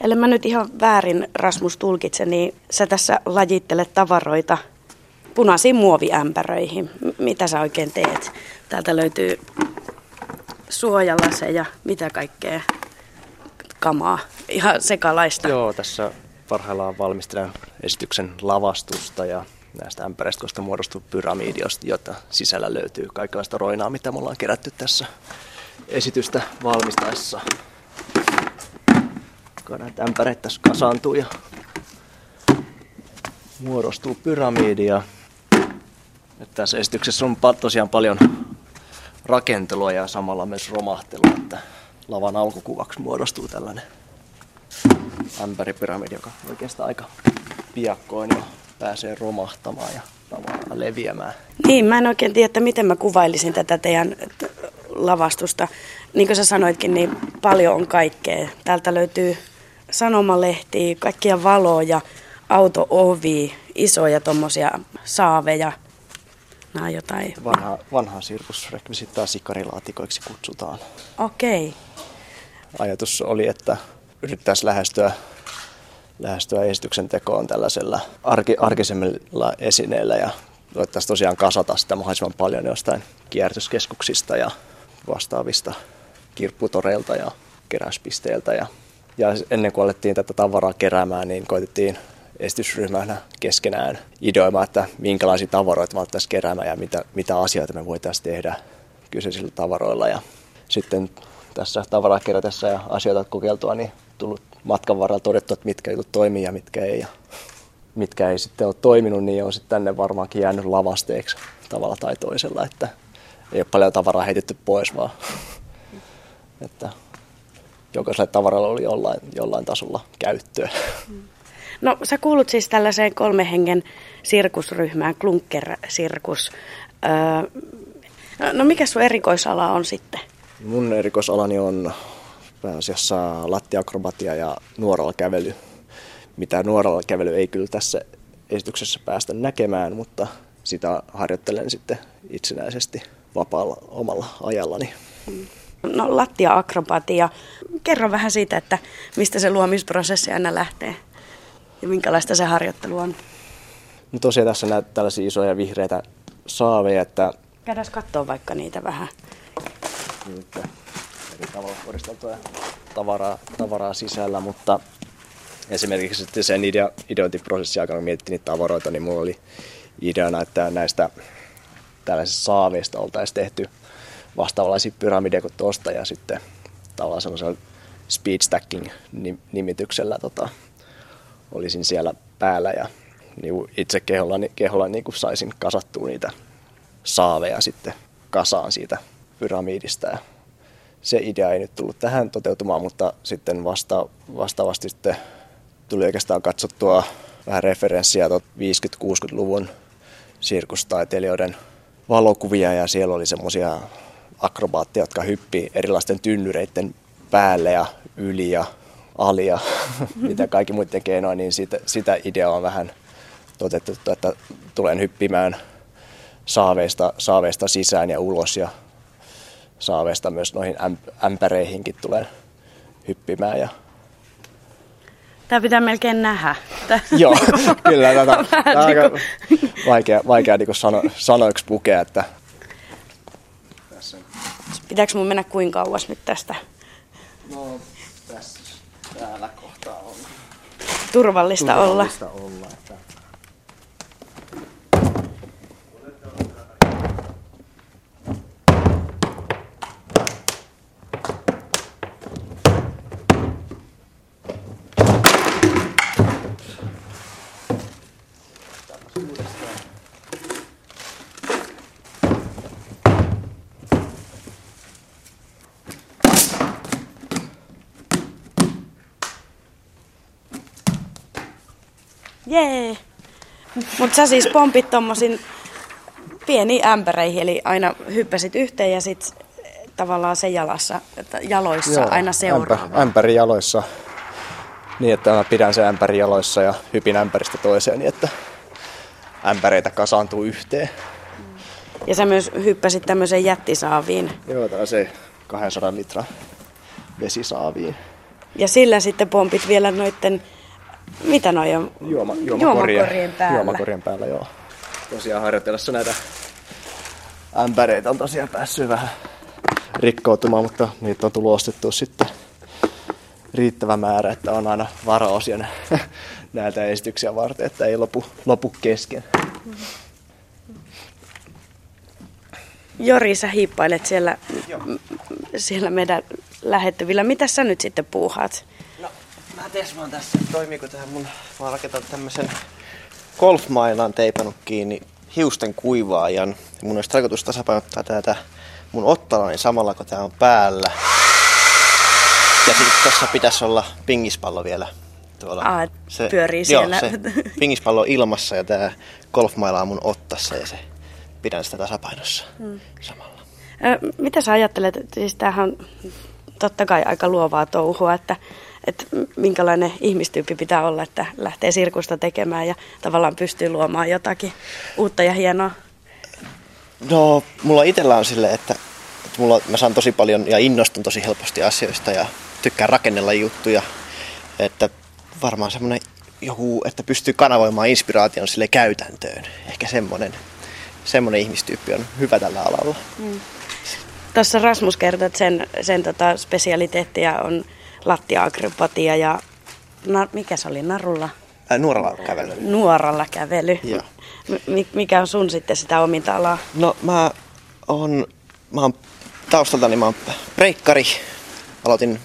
Eli mä nyt ihan väärin, Rasmus, tulkitsen, niin sä tässä lajittelet tavaroita punaisiin muoviämpäröihin. Mitä sä oikein teet? Täältä löytyy suojalaseja, mitä kaikkea kamaa, ihan sekalaista. Joo, tässä parhaillaan valmistellaan esityksen lavastusta ja näistä ämpäreistä, koska muodostuu pyramidi, jota sisällä löytyy kaikenlaista roinaa, mitä me ollaan kerätty tässä esitystä valmistaessa. Näitä ämpäreitä tässä kasaantuu ja muodostuu pyramidia. Nyt tässä esityksessä on tosiaan paljon rakentelua ja samalla myös romahtelua, että lavan alkukuvaksi muodostuu tällainen ämpäripyramidi, joka oikeastaan aika piakkoin jo pääsee romahtamaan ja tavallaan leviämään. Niin, mä en oikein tiedä, että miten mä kuvailisin tätä teidän lavastusta. Niin kuin sä sanoitkin, niin paljon on kaikkea. Täältä löytyy sanomalehtiä, kaikkia valoja, auto-ovia, isoja tommosia saaveja. Nämä on jotain. Vanhaa sirkusrekvisittaa sikarilaatikoiksi kutsutaan. Okei. Ajatus oli, että yrittäisiin lähestyä esityksen tekoon tällaisella arkisemmilla esineillä ja voitaisiin tosiaan kasata sitä mahdollisimman paljon jostain kierrätyskeskuksista ja vastaavista kirpputoreilta ja keräyspisteiltä. Ja ennen kuin alettiin tätä tavaraa keräämään, niin koitettiin esitysryhmänä keskenään ideoimaan, että minkälaisia tavaroita me alettaisiin keräämään ja mitä asioita me voitaisiin tehdä kyseisillä tavaroilla. Ja sitten tässä tavaraa kerätessä ja asioita kokeiltua, niin tullut matkan varrella todettu, että mitkä jutut toimii ja mitkä ei. Ja mitkä ei sitten ole toiminut, niin on sitten tänne varmaankin jäänyt lavasteeksi tavalla tai toisella, että ei ole paljon tavaraa heitetty pois, vaan että jokaiselle tavaralla oli jollain tasolla käyttöä. No sä kuulut siis tällaiseen 3 hengen sirkusryhmään, Clunker Circus. No mikä sun erikoisala on sitten? Mun erikoisalani on pääasiassa lattiaakrobatia ja nuoralla kävely. Mitä nuoralla kävely ei kyllä tässä esityksessä päästä näkemään, mutta sitä harjoittelen sitten itsenäisesti vapaalla omalla ajallani. No lattiaakrobatia. Kerro vähän siitä, että mistä se luomisprosessi aina lähtee ja minkälaista se harjoittelu on. No tosiaan tässä näet tällaisia isoja vihreitä saaveja, että käydään katsoa vaikka niitä vähän. Niitä eri tavalla koristeltua tavaraa sisällä, mutta esimerkiksi sitten sen ideointiprosessin aikana, kun mietittiin niitä tavaroita, niin mulla oli ideana, että näistä tällaisista saaveista oltaisiin tehty vastaavanlaisia pyramideja kuin tuosta ja sitten tavallaan semmoisella speed stacking-nimityksellä olisin siellä päällä ja niin itse keholla niin kuin saisin kasattua niitä saaveja sitten kasaan siitä pyramidista. Ja se idea ei nyt tullut tähän toteutumaan, mutta sitten vastaavasti sitten tuli oikeastaan katsottua vähän referenssiä 50-60-luvun sirkustaiteilijoiden valokuvia ja siellä oli semmoisia akrobaatteja, jotka hyppii erilaisten tynnyreiden päälle ja yli ja ali ja mitä kaikki muiden keinoja, niin sitä ideaa on vähän toteutettu, että tulen hyppimään saaveista sisään ja ulos ja saaveista myös noihin ämpäreihinkin tulen hyppimään ja tämä pitää melkein nähdä. Joo, kyllä. Tämä on aika vaikea niin sanoiksi pukea. Että pitääkö mun mennä kuinka kauas nyt tästä? No, täällä kohtaa on. Turvallista olla. Että jee! Mutta sä siis pompit tommosin pieniin ämpäreihin, eli aina hyppäsit yhteen ja sit tavallaan se jaloissa joo, aina seuraava. Ämpäri jaloissa, niin että mä pidän sen ämpäri jaloissa ja hypin ämpäristä toiseen, niin että ämpäreitä kasaantuu yhteen. Ja sä myös hyppäsit tämmöiseen jättisaaviin. Joo, tällaiseen 200 litran vesisaaviin. Ja sillä sitten pompit vielä noitten, mitä noi on? Juomakorien päällä. Juomakorien päällä, joo. Tosiaan harjoitellessa näitä ämpäreitä on tosiaan päässyt vähän rikkoutumaan, mutta niitä on tullut ostettua sitten riittävä määrä, että on aina varaosia näitä esityksiä varten, että ei lopu kesken. Jori, sä hiippailet siellä meidän lähettyvillä. Mitä sä nyt sitten puuhaat? No, mä tesmaan tässä, toimiiko tähän mun valketaan tämmöisen golfmailan teipannut kiinni hiusten kuivaajan. Mun olisi tarkoitus tasapainottaa tätä mun ottalani samalla, kun tää on päällä. Ja sitten tässä pitäisi olla pingispallo vielä. Tuolla. Se pyörii siellä. Joo, se pingispallo on ilmassa ja tää golfmaila on mun ottassa ja se pidän sitä tasapainossa samalla. Mitä sä ajattelet? Siis tämähän on totta kai aika luovaa touhua, että minkälainen ihmistyyppi pitää olla, että lähtee sirkusta tekemään ja tavallaan pystyy luomaan jotakin uutta ja hienoa. No, mulla itsellä on silleen, että mä saan tosi paljon ja innostun tosi helposti asioista ja tykkään rakennella juttuja. Että varmaan semmoinen joku, että pystyy kanavoimaan inspiraation sille käytäntöön. Ehkä semmoinen ihmistyyppi on hyvä tällä alalla. Mm. Tuossa Rasmus kertoi, että sen spesialiteettia on lattia-akrobatia ja mikä se oli, narulla? Nuoralla kävely. Joo. Mikä on sun sitten sitä ominta alaa? No mä oon taustaltani mä oon breikkari. Aloitin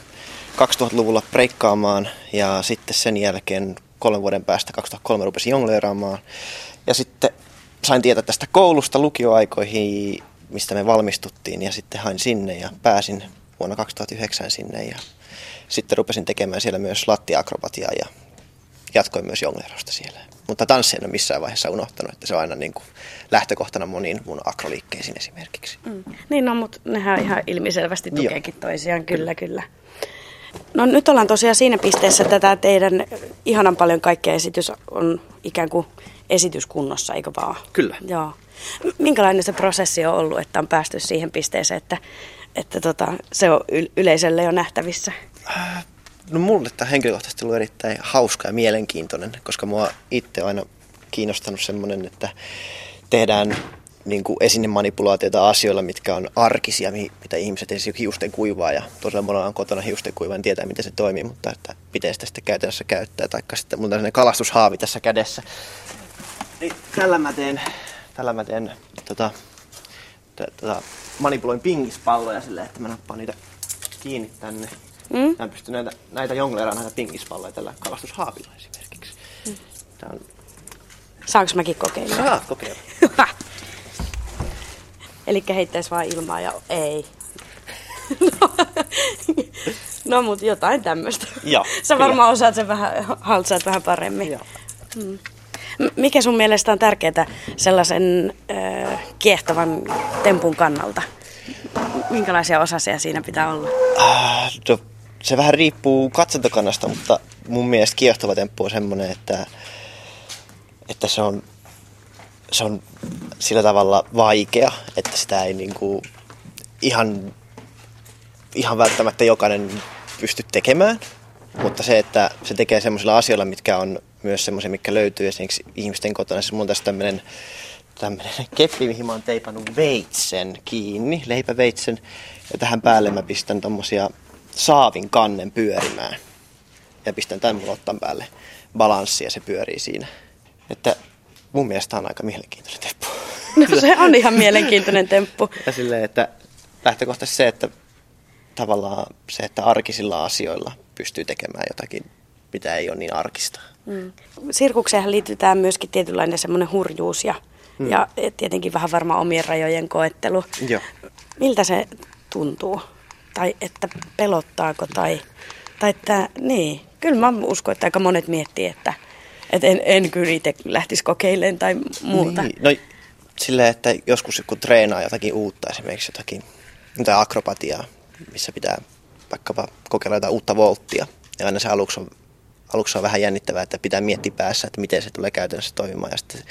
2000-luvulla breikkaamaan ja sitten sen jälkeen 3 vuoden päästä 2003 rupesin jongleeraamaan. Ja sitten sain tietää tästä koulusta lukioaikoihin, mistä me valmistuttiin ja sitten hain sinne ja pääsin vuonna 2009 sinne ja sitten rupesin tekemään siellä myös lattia-akrobatiaa ja jatkoin myös jongleerausta siellä. Mutta tanssi en ole missään vaiheessa unohtanut, että se on aina niin kuin lähtökohtana moniin mun akroliikkeisiin esimerkiksi. Mm. Niin, no, mutta nehän ihan ilmiselvästi tukeekin toisiaan, kyllä. No nyt ollaan tosiaan siinä pisteessä, että tämä teidän ihanan paljon kaikkea esitys on ikään kuin esityskunnossa, eikö vaan? Kyllä. Joo. Minkälainen se prosessi on ollut, että on päästy siihen pisteeseen, että se on yleisölle jo nähtävissä? No mulle tämä henkilökohtaisesti on erittäin hauska ja mielenkiintoinen, koska mua itse on aina kiinnostanut semmoinen, että tehdään niin kuin esinemanipulaatioita asioilla, mitkä on arkisia, mitä ihmiset esimerkiksi hiusten kuivaa. Ja tosiaan mulla on kotona hiusten kuivaa, en tietää, miten se toimii, mutta että miten sitä sitten käytännössä käyttää. Taikka sitten mulla on sellainen kalastushaavi tässä kädessä. Niin, tällä mä teen manipuloin pingispalloja silleen, että mä nappaan niitä kiinni tänne. Mm. Mä pystyn näitä jongleeraan näitä pingispalloja tällä kalastushaavilla esimerkiksi. Mm. Tää on... Saanko mäkin kokeilla? Saat kokeilla. Elikkä heittäis vaan ilmaa ja ei. No mut jotain tämmöstä. Joo. Sä varmaan osaat sen haltsaat vähän paremmin. Joo. Mm. Mikä sun mielestä on tärkeää sellaisen kiehtovan tempun kannalta? Minkälaisia osasia siinä pitää olla? Se vähän riippuu katsantokannasta, mutta mun mielestä kiehtova temppu on semmoinen, että se on sillä tavalla vaikea, että sitä ei niinku ihan välttämättä jokainen pysty tekemään. Mutta se, että se tekee semmoisilla asioilla, mitkä on myös semmoisia, mitkä löytyy esimerkiksi ihmisten kotona. Siis mulla on tässä tämmöinen keppi, mihin mä oon teipannut veitsen kiinni, leipäveitsen. Ja tähän päälle mä pistän tommosia saavin kannen pyörimään. Ja pistän tämän mun ottan päälle balanssi ja se pyörii siinä. Että mun mielestä on aika mielenkiintoinen temppu. No se on ihan mielenkiintoinen temppu. Ja silleen, että lähtökohtaisesti se, että tavallaan se, että arkisilla asioilla pystyy tekemään jotakin, mitä ei ole niin arkista. Mm. Sirkukseenhan liittyy tähän myöskin tietynlainen semmoinen hurjuus ja tietenkin vähän varmaan omien rajojen koettelu. Joo. Miltä se tuntuu? Tai että pelottaako? Tai että, niin, kyllä mä uskon, että aika monet miettii, että en kyllä itse lähtisi kokeilemaan tai muuta. Niin. No silleen, että joskus kun treenaa jotakin uutta, esimerkiksi jotakin akrobatiaa, missä pitää vaikkapa kokeilla jotain uutta volttia. Ja aina se aluksi on vähän jännittävää, että pitää miettiä päässä, että miten se tulee käytännössä toimimaan. Ja sitten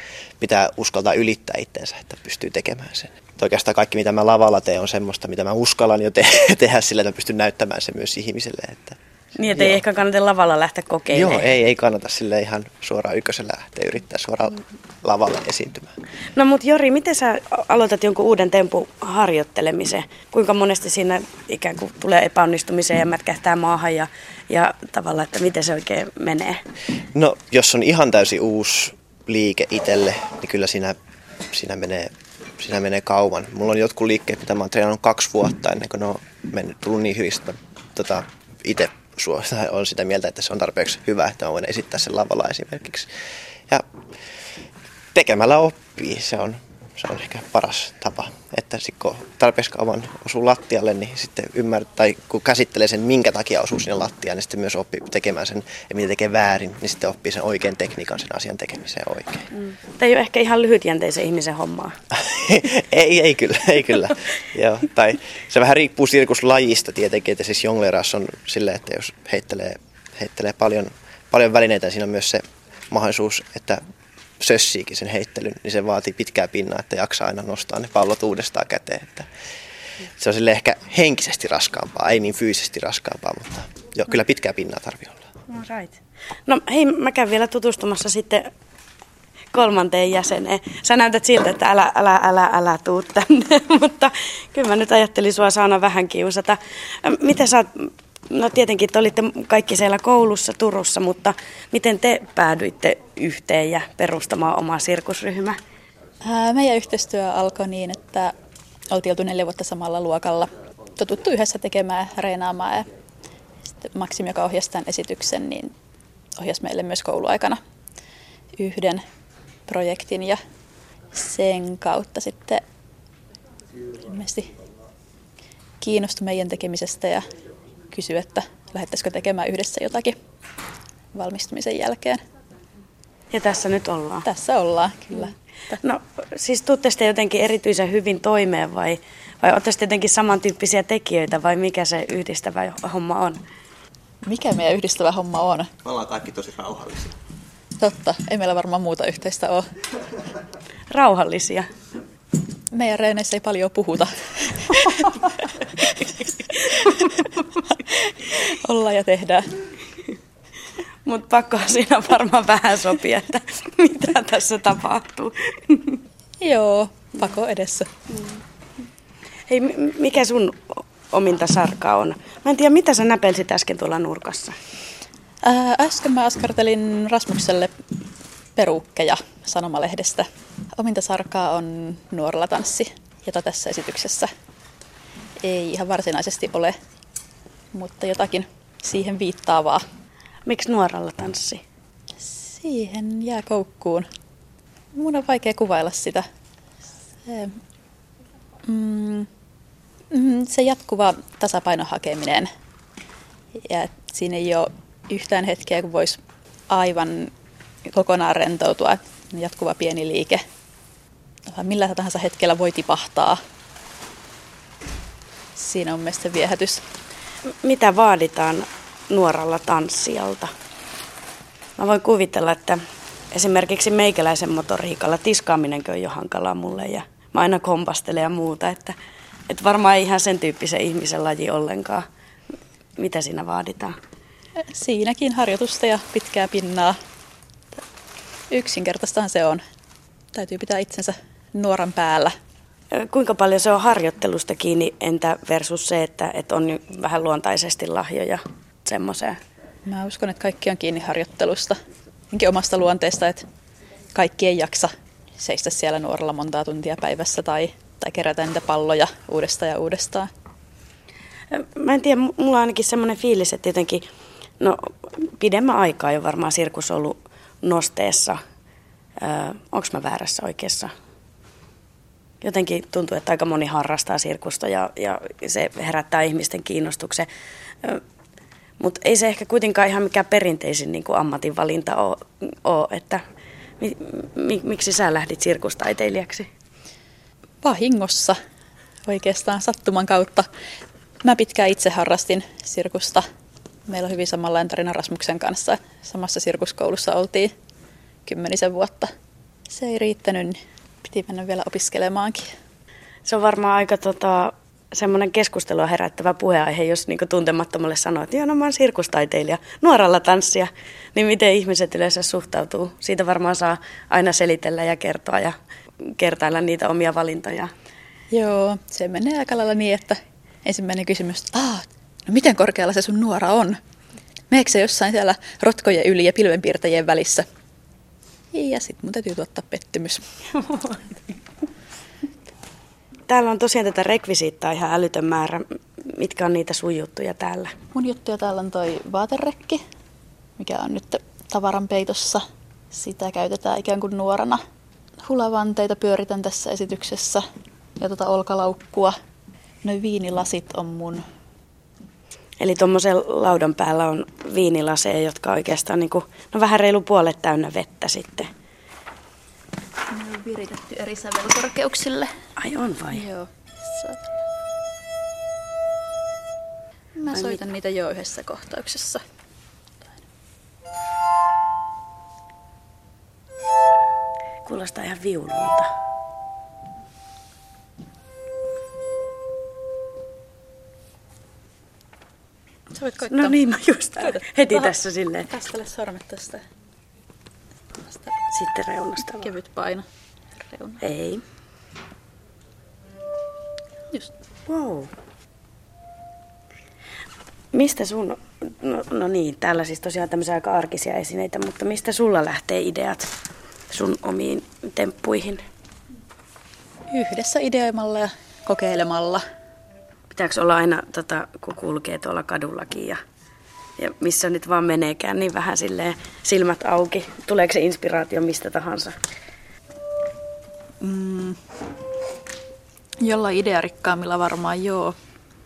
pitää uskaltaa ylittää itsensä, että pystyy tekemään sen. Että oikeastaan kaikki, mitä mä lavalla teen, on semmoista, mitä mä uskallan jo tehdä sillä, että pystyn näyttämään sen myös ihmiselle. Että Niin, että ei ehkä kannata lavalla lähteä kokeilemaan. Joo, ei kannata sille ihan suoraan ykkösen lähteä, yrittää suoraan lavalla esiintymään. No mutta Jori, miten sä aloitat jonkun uuden tempun harjoittelemisen? Kuinka monesti siinä ikään kuin tulee epäonnistumiseen ja mätkähtää maahan ja tavallaan, että miten se oikein menee? No, jos on ihan täysin uusi liike itselle, niin kyllä siinä menee kauan. Mulla on jotkut liikkeet, mitä mä oon treenannut 2 vuotta ennen kuin ne on tullut niin hyvin, että itse on sitä mieltä, että se on tarpeeksi hyvä, että mä voin esittää sen lavalla esimerkiksi. Ja tekemällä oppii, se on ehkä paras tapa. Että sit kun tarpeeksi kauan osuu lattialle, niin sitten tai kun käsittelee sen, minkä takia osuu sinne lattiaan, niin sitten myös oppii tekemään sen, ja mitä tekee väärin, niin sitten oppii sen oikean tekniikan, sen asian tekemiseen oikein. Tämä ei ole ehkä ihan lyhytjänteisen ihmisen hommaa. ei kyllä. Joo, tai se vähän riippuu sirkuslajista tietenkin, että siis jongleras on silleen, että jos heittelee paljon välineitä, niin siinä on myös se mahdollisuus, että sössiikin sen heittelyn, niin se vaatii pitkää pinnaa, että jaksaa aina nostaa ne pallot uudestaan käteen. Että se on sille ehkä henkisesti raskaampaa, ei niin fyysisesti raskaampaa, mutta joo, kyllä pitkää pinnaa tarvii olla. No, right. No hei, mä käyn vielä tutustumassa sitten 3. jäseneen. Sä näytät siltä, että älä tuu tänne, mutta kyllä mä nyt ajattelin sua saana vähän kiusata. Miten sä, no tietenkin te olitte kaikki siellä koulussa Turussa, mutta miten te päädyitte yhteen ja perustamaan omaa sirkusryhmää? Meidän yhteistyö alkoi niin, että oltiin oltu 4 vuotta samalla luokalla. Totuttu yhdessä tekemään, reenaamaan, ja sitten Maksim, joka ohjasi tämän esityksen, niin ohjasi meille myös kouluaikana yhden projektin, ja sen kautta sitten ilmeisesti kiinnostui meidän tekemisestä ja kysyi, että lähdettäisikö tekemään yhdessä jotakin valmistumisen jälkeen. Ja tässä nyt ollaan. Tässä ollaan, kyllä. No siis tuutte sitten jotenkin erityisen hyvin toimeen vai olette sitten jotenkin samantyyppisiä tekijöitä vai mikä se yhdistävä homma on? Mikä meidän yhdistävä homma on? Me ollaan kaikki tosi rauhallisia. Totta, ei meillä varmaan muuta yhteistä ole. Rauhallisia. Meidän reeneissä ei paljon puhuta. Ollaan ja tehdään. Mutta pakko siinä varmaan vähän sopia, että mitä tässä tapahtuu. Joo, pako edessä. Hei, mikä sun ominta sarka on? Mä en tiedä, mitä sä näpelsit äsken tuolla nurkassa? Äsken mä askartelin Rasmukselle perukkeja sanomalehdestä. Ominta sarkaa on nuorlatanssi, jota tässä esityksessä ei ihan varsinaisesti ole, mutta jotakin siihen viittaavaa. Miksi nuoralla tanssi? Siihen jää koukkuun. Mun on vaikea kuvailla sitä. Se jatkuva tasapainon hakeminen. Ja siinä ei ole yhtään hetkeä, kun voisi aivan kokonaan rentoutua. Jatkuva pieni liike. Millä tahansa hetkellä voi tipahtaa. Siinä on mielestäni viehätys. Mitä vaaditaan nuoralla tanssijalta? Mä voin kuvitella, että esimerkiksi meikäläisen motoriikalla tiskaaminenkin on jo hankalaa mulle ja mä aina kompastelen ja muuta, että varmaan ei ihan sen tyyppisen ihmisen laji ollenkaan. Mitä siinä vaaditaan? Siinäkin harjoitusta ja pitkää pinnaa. Yksinkertaistahan se on. Täytyy pitää itsensä nuoran päällä. Kuinka paljon se on harjoittelusta kiinni, entä versus se, että on vähän luontaisesti lahjoja semmoiseen? Mä uskon, että kaikki on kiinni harjoittelusta. Enkin omasta luonteesta, että kaikki ei jaksa seistä siellä nuorella montaa tuntia päivässä tai kerätä niitä palloja uudestaan ja uudestaan. Mä en tiedä, mulla on ainakin semmoinen fiilis, että jotenkin pidemmän aikaa jo varmaan sirkus on ollut nosteessa. Onks mä väärässä oikeassa? Jotenkin tuntuu, että aika moni harrastaa sirkusta ja se herättää ihmisten kiinnostuksen. Mutta ei se ehkä kuitenkaan ihan mikään perinteisin niin kuin ammatinvalinta ole, että miksi sä lähdit sirkustaiteilijaksi? Vahingossa oikeastaan sattuman kautta. Mä pitkään itse harrastin sirkusta. Meillä on hyvin samanlainen tarina Rasmuksen kanssa. Samassa sirkuskoulussa oltiin 10 vuotta. Se ei riittänyt, piti mennä vielä opiskelemaankin. Se on varmaan aika semmoinen keskustelua herättävä puheenaihe, jos niinku tuntemattomalle sanoo, että joo, no mä oon sirkustaiteilija, nuoralla tanssia, niin miten ihmiset yleensä suhtautuu? Siitä varmaan saa aina selitellä ja kertoa ja kertailla niitä omia valintoja. Joo, se menee aika lailla niin, että ensimmäinen kysymys, no miten korkealla se sun nuora on? Meneekö se jossain siellä rotkojen yli ja pilvenpiirtäjien välissä? Ja sitten mun täytyy tuottaa pettymys. Täällä on tosiaan tätä rekvisiittaa ihan älytön määrä. Mitkä on niitä sun juttuja täällä? Mun juttuja täällä on toi vaaterekki, mikä on nyt tavaran peitossa. Sitä käytetään ikään kuin nuorana. Hulavanteita pyöritän tässä esityksessä ja olkalaukkua. Noi viinilasit on mun. Eli tuommoisen laudan päällä on viinilaseja, jotka oikeastaan niinku, no vähän reilu puolet täynnä vettä sitten. Ne on viritetty eri sävelkorkeuksille. Ai on vai? Joo. Mä soitan niitä jo yhdessä kohtauksessa. Kuulostaa ihan viululta. Sä voit koittaa. No niin, mä just heti tässä silleen. Kastele sormet tästä. Sitten reunasta vaan. Kevyt paino. Reuna. Ei. Just. Wow. Mistä sun, no niin, täällä siis tosiaan tämmöisiä aika arkisia esineitä, mutta mistä sulla lähtee ideat sun omiin temppuihin? Yhdessä ideoimalla ja kokeilemalla. Pitääkö olla aina, kun kulkee tuolla kadullakin ja missä nyt vaan meneekään, niin vähän silleen silmät auki? Tuleeko se inspiraatio mistä tahansa? Jollain idearikkaammilla varmaan joo.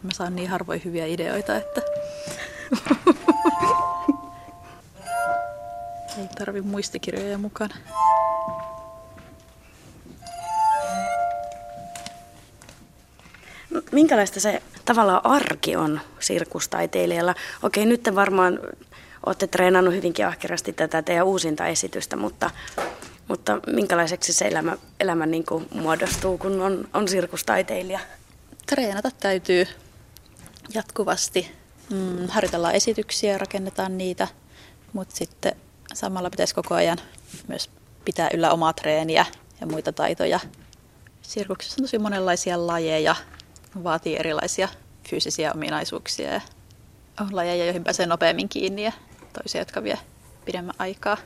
Mä saan niin harvoin hyviä ideoita, että ei tarvi muistikirjoja mukana. Minkälaista se tavallaan arki on sirkustaiteilijalla? Okei, nyt te varmaan olette treenannut hyvinkin ahkerasti tätä teidän uusinta esitystä, mutta minkälaiseksi se elämä niin kuin muodostuu, kun on sirkustaiteilija? Treenata täytyy jatkuvasti. Harjoitellaan esityksiä, rakennetaan niitä, mutta sitten samalla pitäisi koko ajan myös pitää yllä omaa treeniä ja muita taitoja. Sirkuksessa on tosi monenlaisia lajeja. Vaatii erilaisia fyysisiä ominaisuuksia ja on lajeja, joihin pääsee nopeammin kiinni ja toisia, jotka vie pidemmän aikaa.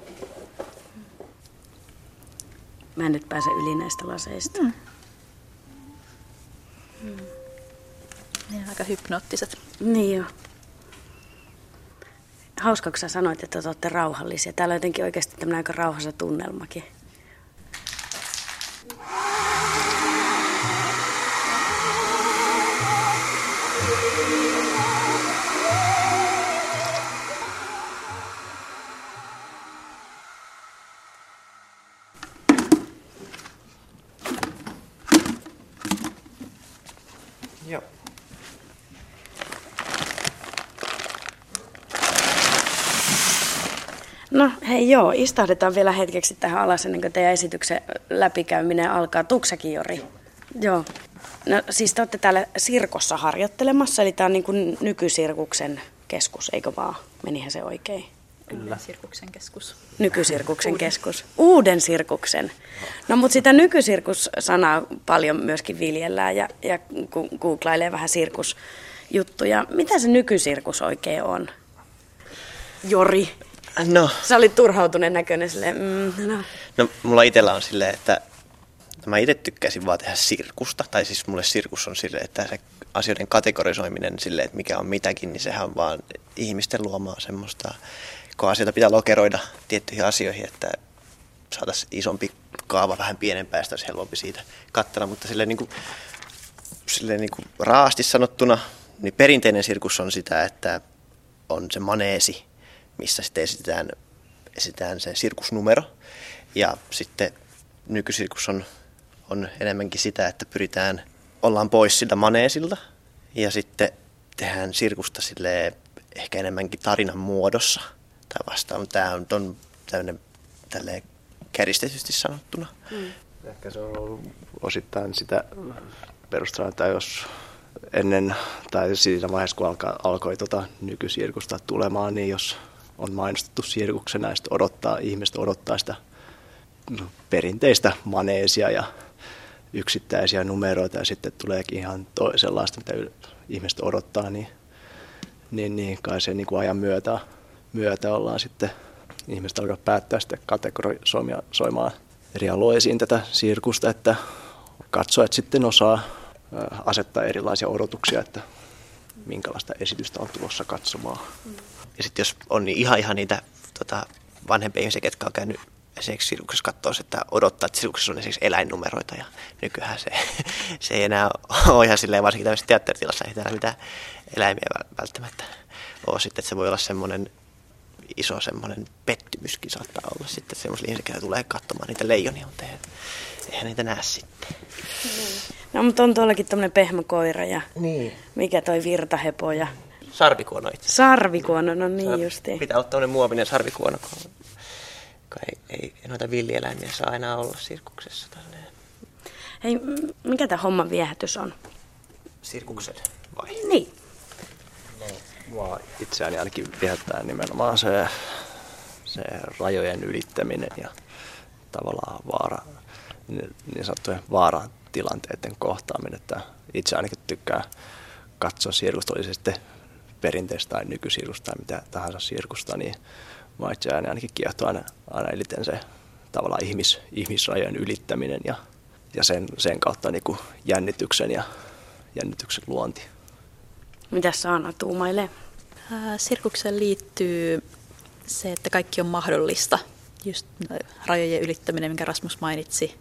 Mä en nyt pääse yli näistä laseista. Ne on aika hypnoottiset. Niin joo. Hauska, kun sä sanoit, että te olette rauhallisia. Täällä on jotenkin oikeasti tämmöinen aika rauhassa tunnelmakin. Joo. No hei joo, istahdetaan vielä hetkeksi tähän alas ennen kuin teidän esityksen läpikäyminen alkaa. Tuksakin Jori. Joo. No siis te olette täällä sirkossa harjoittelemassa, eli tämä on niin kuin nykysirkuksen keskus, eikö vaan? Menihän se oikein? Uuden sirkuksen keskus. Nykysirkuksen keskus. Uuden sirkuksen. No mutta sitä nykysirkus-sanaa paljon myöskin viljellään ja googlailee vähän sirkusjuttuja. Mitä se nykysirkus oikein on? Jori. No. Sä olit turhautuneen näköinen silleen. No mulla itsellä on silleen, että mä itse tykkäsin vaan tehdä sirkusta. Tai siis mulle sirkus on silleen, että se asioiden kategorisoiminen silleen, että mikä on mitäkin, niin sehän on vaan ihmisten luomaa semmoista, kun asioita pitää lokeroida tiettyihin asioihin, että saataisiin isompi kaava vähän pienempää ja sitä olisi helpompi siitä katsella. Mutta silleen niin kuin raasti sanottuna, niin perinteinen sirkus on sitä, että on se maneesi, missä sitten esitetään se sirkusnumero. Ja sitten nykysirkus on enemmänkin sitä, että ollaan pois siltä maneesilta ja sitten tehdään sirkusta silleen ehkä enemmänkin tarinan muodossa. Tai vastaan. Tämä on tämmöinen tälleen kärjistetysti sanottuna. Ehkä se on ollut osittain sitä perustelua, että jos ennen tai siinä vaiheessa, kun alkoi nykysirkusta tulemaan, niin jos on mainostettu sirkuksena ja ihmiset odottaa sitä perinteistä maneesia ja yksittäisiä numeroita ja sitten tuleekin ihan toisenlaista, mitä ihmiset odottaa, niin kai se niin kuin ajan myötä ollaan sitten ihmiset alkaa päättää sitten kategorisoimaan eri aloisiin tätä sirkusta, että katsojat sitten osaa asettaa erilaisia odotuksia, että minkälaista esitystä on tulossa katsomaan. Ja sitten jos on niin ihan niitä vanhempia ihmisiä, ketkä on käynyt esimerkiksi sirkuksessa katsoa, että odottaa, että sirkuksessa on esimerkiksi eläinnumeroita, ja nykyään se ei enää ole ihan silleen, varsinkin tämmöisessä teatteritilassa ei täällä mitään eläimiä välttämättä ole sitten, että se voi olla semmoinen iso semmoinen pettymyskin saattaa olla sitten semmoisille ihmisille, jotka tulee katsomaan niitä leijonia, mutta eihän niitä näe sitten. No mutta on tuollakin tommoinen pehmäkoira ja mikä toi virtahepo ja... Sarvikuono itse. Sarvikuono, no niin justiin. Pitää olla tommoinen muovinen sarvikuono, kun ei noita villieläimiä saa aina olla sirkuksessa. Tälleen. Hei, mikä tämä homman viehätys on? Sirkuksen vai? Niin. Mua itseäni ainakin viehättää nimenomaan se rajojen ylittäminen ja tavallaan niin sanottujen vaaratilanteiden kohtaaminen. Että itse ainakin tykkään katsoa sirkusta, oli se sitten perinteistä tai nykysirkusta tai mitä tahansa sirkusta, niin mua itseäni ainakin kiehtoo aina eliten se tavallaan ihmisrajojen ylittäminen ja sen kautta niin kuin jännityksen ja jännityksen luonti. Mitä Saana tuumailee? Sirkukseen liittyy se, että kaikki on mahdollista. Just rajojen ylittäminen, minkä Rasmus mainitsi,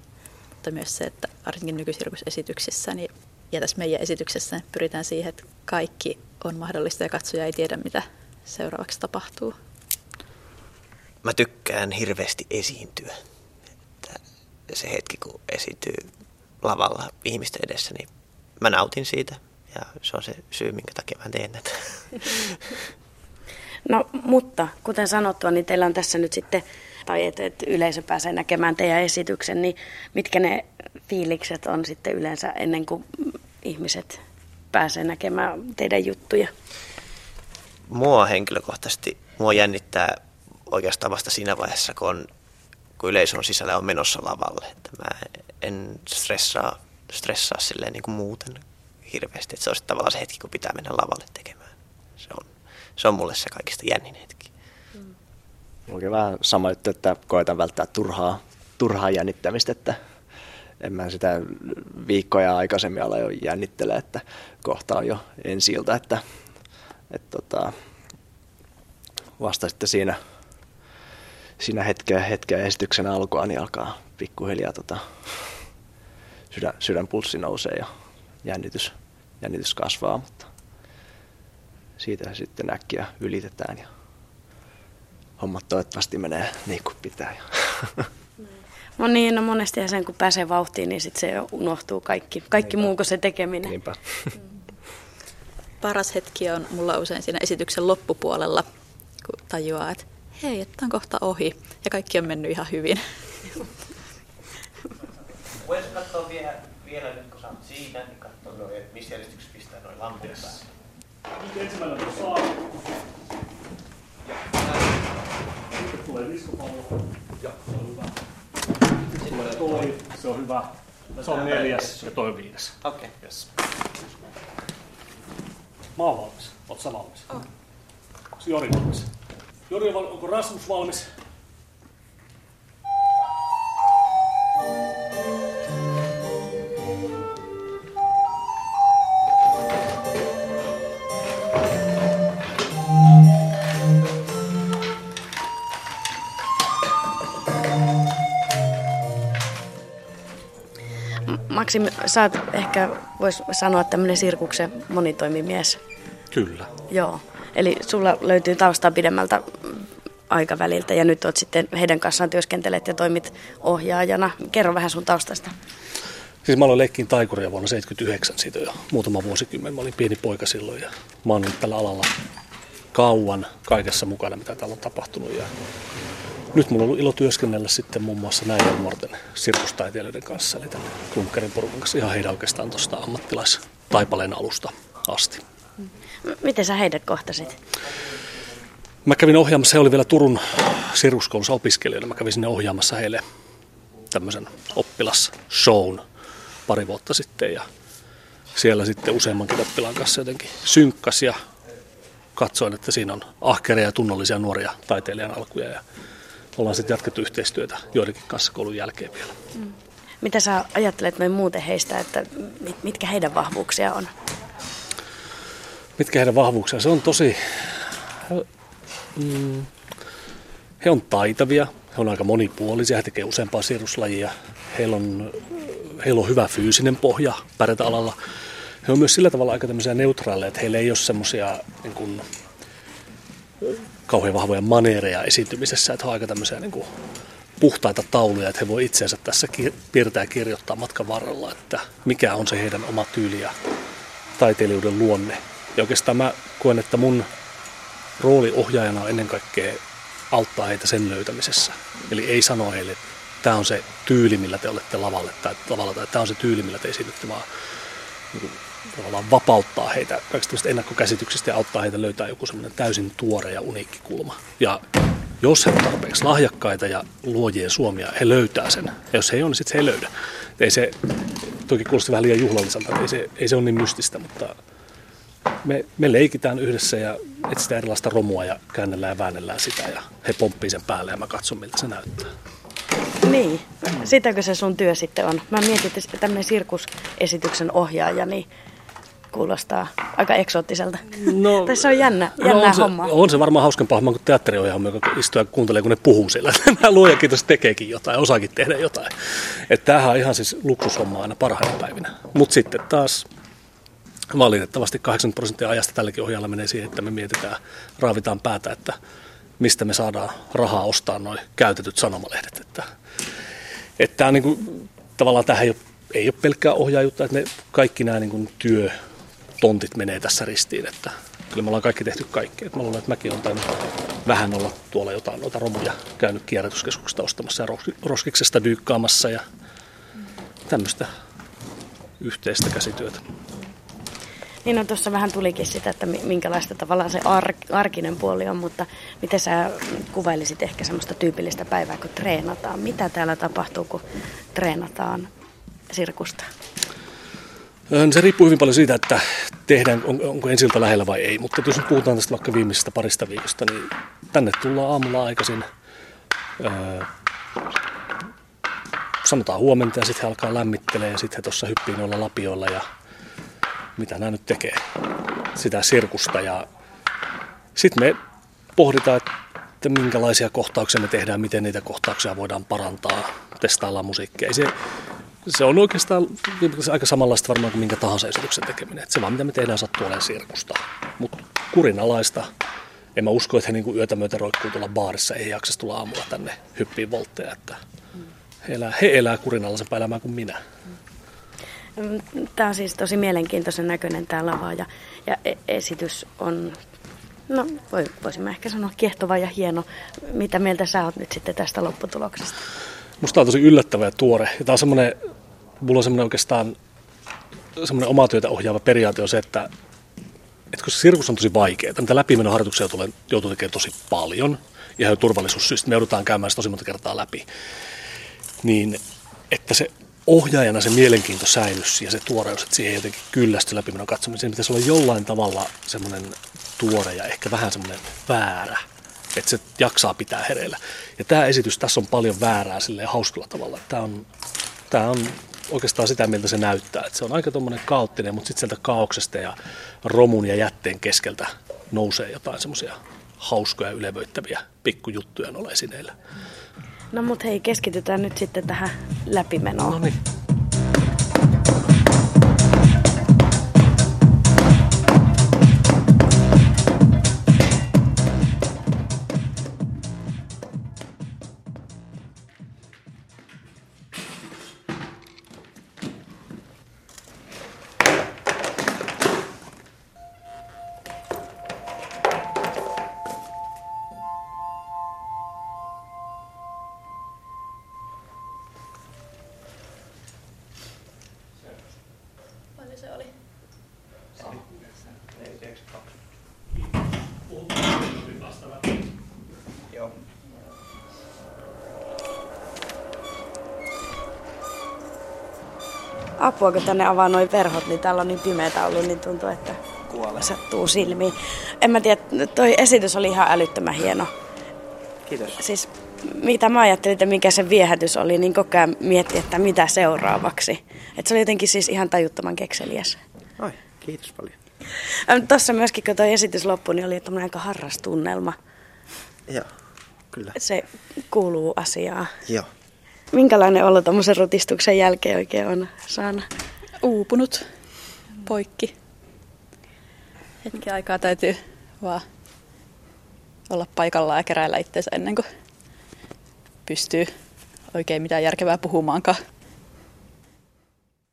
mutta myös se, että varsinkin nykysirkusesityksissä niin, ja tässä meidän esityksessä niin pyritään siihen, että kaikki on mahdollista ja katsoja ei tiedä, mitä seuraavaksi tapahtuu. Mä tykkään hirveästi esiintyä. Että se hetki, kun esiintyy lavalla ihmisten edessä, niin mä nautin siitä. Ja se on se syy, minkä takia mä teen näitä. No, mutta kuten sanottua, niin teillä on tässä nyt sitten, tai että yleisö pääsee näkemään teidän esityksen, niin mitkä ne fiilikset on sitten yleensä ennen kuin ihmiset pääsee näkemään teidän juttuja? Mua henkilökohtaisesti, jännittää oikeastaan vasta siinä vaiheessa, kun yleisö on sisällä on menossa lavalle. Että mä en stressaa silleen niin kuin muuten hirveästi. Että se on tavallaan se hetki, kun pitää mennä lavalle tekemään. Se on mulle se kaikista jännin hetki. Oikein vähän sama juttu, että koetan välttää turhaa jännittämistä. Että en mä sitä viikkoja aikaisemmin ala jo jännittele, että kohta on jo ensi-ilta. Että vasta sitten siinä hetkeä esityksen alkua, niin alkaa pikkuhiljaa sydänpulssi nousee ja jännitys kasvaa, mutta siitä sitten äkkiä ylitetään ja hommat toivottavasti menee niin kuin pitää. No niin, no monesti sen kun pääsee vauhtiin, niin sitten se unohtuu kaikki muu kuin se tekeminen. Niinpä. Paras hetki on mulla usein siinä esityksen loppupuolella, kun tajuaa, että hei, että on kohta ohi ja kaikki on mennyt ihan hyvin. Voisi katsoa vielä nyt, kun sä oot siinä, niin katsoa, että missä järjestyksessä pistää noin lampia päälle. Nyt ensimmäinen on saa. Sitten tulee niskopallo. Ja se on hyvä. Sitten toi. Se on hyvä. Se on 4. ja toi 5. Okei. Yes. Mä oon valmis. Oot sä valmis? Oh. Onko Jori valmis? Jori, onko Rasmus valmis? Maksim, sä oot ehkä, vois sanoa, tämmöinen sirkuksen monitoimimies. Kyllä. Joo, eli sulla löytyy taustaa pidemmältä aikaväliltä ja nyt oot sitten heidän kanssaan työskentelet ja toimit ohjaajana. Kerro vähän sun taustasta. Siis mä aloin leikkiin taikuria vuonna 1979 siitä jo muutama vuosikymmen. Mä olin pieni poika silloin ja mä oon nyt tällä alalla kauan kaikessa mukana, mitä täällä on tapahtunut. Ja nyt mulla on ollut ilo työskennellä sitten muun muassa näiden nuorten sirkustaiteilijoiden kanssa, eli tämän Klunkerin porukan kanssa, ihan heidän oikeastaan tuosta ammattilaisjärjestöstä Taipaleen alusta asti. Miten sä heidät kohtasit? Mä kävin ohjaamassa, he oli vielä Turun Sirkuskoulussa opiskelijoina. Mä kävin sinne ohjaamassa heille tämmöisen oppilasshown pari vuotta sitten. Ja siellä sitten useammankin oppilaan kanssa jotenkin synkkäs ja katsoin, että siinä on ahkeria ja tunnollisia nuoria taiteilijan alkuja. Ja ollaan sitten jatkettu yhteistyötä joidenkin kanssa koulun jälkeen vielä. Mitä sä ajattelet noin muuten heistä, että mitkä heidän vahvuuksia on? Mitkä heidän vahvuuksia? Se on tosi... He on taitavia, he on aika monipuolisia, he tekevät useampaa siirryslajia. Heillä on hyvä fyysinen pohja pärjätä-alalla. He on myös sillä tavalla aika tämmöisiä neutraaleja, että heillä ei ole semmoisia niin kuin, kauhean vahvoja maneereja esiintymisessä. Että he on aika tämmöisiä niin kuin, puhtaita tauluja, että he voi itseensä tässä piirtää ja kirjoittaa matkan varrella, että mikä on se heidän oma tyyli ja taiteilijuuden luonne. Ja oikeastaan mä koen, että mun rooli ohjaajana on ennen kaikkea auttaa heitä sen löytämisessä. Eli ei sano heille, että tämä on se tyyli, millä te olette lavalle, tai tämä on se tyyli, millä te esiinnytte, vaan niin tavallaan vapauttaa heitä kaikista ennakkokäsityksistä ja auttaa heitä löytää joku semmoinen täysin tuore ja uniikki kulma. Ja jos he ovat tarpeeksi lahjakkaita ja luojien suomia, he löytää sen. Ja jos he ei ole, niin sitten he ei löydä. Ei se, toki kuulosti vähän liian juhlalliselta, ei se ole niin mystistä, mutta... Me leikitään yhdessä ja etsitään erilaista romua ja käännellään ja väännellään sitä ja he pomppii sen päälle ja mä katson miltä se näyttää. Niin, sitäkö se sun työ sitten on? Mä mietin, että tämmöinen sirkusesityksen ohjaaja niin kuulostaa aika eksoottiselta. No, tässä on jännää hommaa. On se varmaan hauskempaa hommaa kuin teatteriohjaaja, joka istuu ja kuuntelee kun ne puhuu siellä. Nämä luoja kiitos tekeekin jotain, osaakin tehdä jotain. Että tämähän on ihan siis luksushommaa aina parhaina päivinä. Mutta sitten taas... Valitettavasti 80% ajasta tälläkin ohjaajalla menee siihen, että me mietitään, raavitaan päätä, että mistä me saadaan rahaa ostaa nuo käytetyt sanomalehdet. Että tämä on niin kuin, tavallaan tämähän ei ole pelkkää ohjaajuutta, että ne kaikki nämä niin kuin työtontit menee tässä ristiin. Että kyllä me ollaan kaikki tehty kaikkea. Mä luulen, että mäkin olen tainnut vähän olla tuolla jotain noita romuja käynyt kierrätyskeskuksesta ostamassa ja roskiksesta dyykkaamassa ja tämmöistä yhteistä käsityötä. Niin no tuossa vähän tulikin sitä, että minkälaista tavallaan se arkinen puoli on, mutta miten sä kuvailisit ehkä semmoista tyypillistä päivää, kun treenataan? Mitä täällä tapahtuu, kun treenataan sirkusta? Se riippuu hyvin paljon siitä, että tehdään, onko ensiltä lähellä vai ei, mutta jos nyt puhutaan tästä vaikka viimeisestä parista viikosta, niin tänne tullaan aamulla aikaisin, sanotaan huomenta ja sitten he alkaa lämmittelemään ja sitten he tuossa hyppii noilla lapioilla ja mitä nämä nyt tekee, sitä sirkusta. Ja sitten me pohditaan, että minkälaisia kohtauksia me tehdään, miten niitä kohtauksia voidaan parantaa, testaillaan musiikkia. Se on oikeastaan aika samanlaista varmaan kuin minkä tahansa esityksen tekeminen. Et se vaan mitä me tehdään sattuu olemaan sirkusta. Mutta kurinalaista, en mä usko, että he niinku yötä myötä roikkuu tuolla baarissa, ei jaksa tulla aamulla tänne hyppiin voltteja. Että he elää kurinalaisempaa elämää kuin minä. Tämä on siis tosi mielenkiintoisen näköinen tämä lava ja esitys on, no voisin mä ehkä sanoa, kiehtova ja hieno. Mitä mieltä sä oot nyt sitten tästä lopputuloksesta? Musta on tosi yllättävä ja tuore. Ja tämä on semmoinen, mulla on semmoinen oikeastaan semmoinen omaa työtä ohjaava periaate on se, että kun se sirkus on tosi vaikeaa, niitä läpimenoharjoituksia joutuu tekemään tosi paljon. Ihan jo turvallisuussyistä, me joudutaan käymään se tosi monta kertaa läpi. Niin, että se... Ohjaajana se mielenkiinto säilys ja se tuoreus, että siihen ei jotenkin kyllästy läpimenon katsomiseen. Pitäisi olla jollain tavalla semmoinen tuore ja ehkä vähän semmoinen väärä, että se jaksaa pitää hereillä. Ja tämä esitys, tässä on paljon väärää silleen hauskalla tavalla. Tämä on oikeastaan sitä, miltä se näyttää. Että se on aika tuommoinen kaoottinen, mutta sitten sieltä kaauksesta ja romun ja jätteen keskeltä nousee jotain semmoisia hauskoja ylevöittäviä pikkujuttuja noilla esineillä. No mut hei, keskitytään nyt sitten tähän läpimenoon. No niin. Apua, kun tänne avaa noi verhot, niin täällä on niin pimeätä ollut, niin tuntuu, että kuolla sattuu silmiin. En mä tiedä, toi esitys oli ihan älyttömän hieno. Kiitos. Siis mitä mä ajattelin, että mikä se viehätys oli, niin koko ajan mietin, että mitä seuraavaksi. Että se oli jotenkin siis ihan tajuttoman kekseliäs. Ai, kiitos paljon. Tuossa myöskin, kun toi esitys loppui, niin oli tommoinen aika harras tunnelma. Joo, kyllä. Se kuuluu asiaan. Joo. Minkälainen olo tommosen rutistuksen jälkeen oikein on saana? Uupunut, poikki. Hetken aikaa täytyy vaan olla paikallaan ja keräillä itseensä ennen kuin pystyy oikein mitään järkevää puhumaankaan.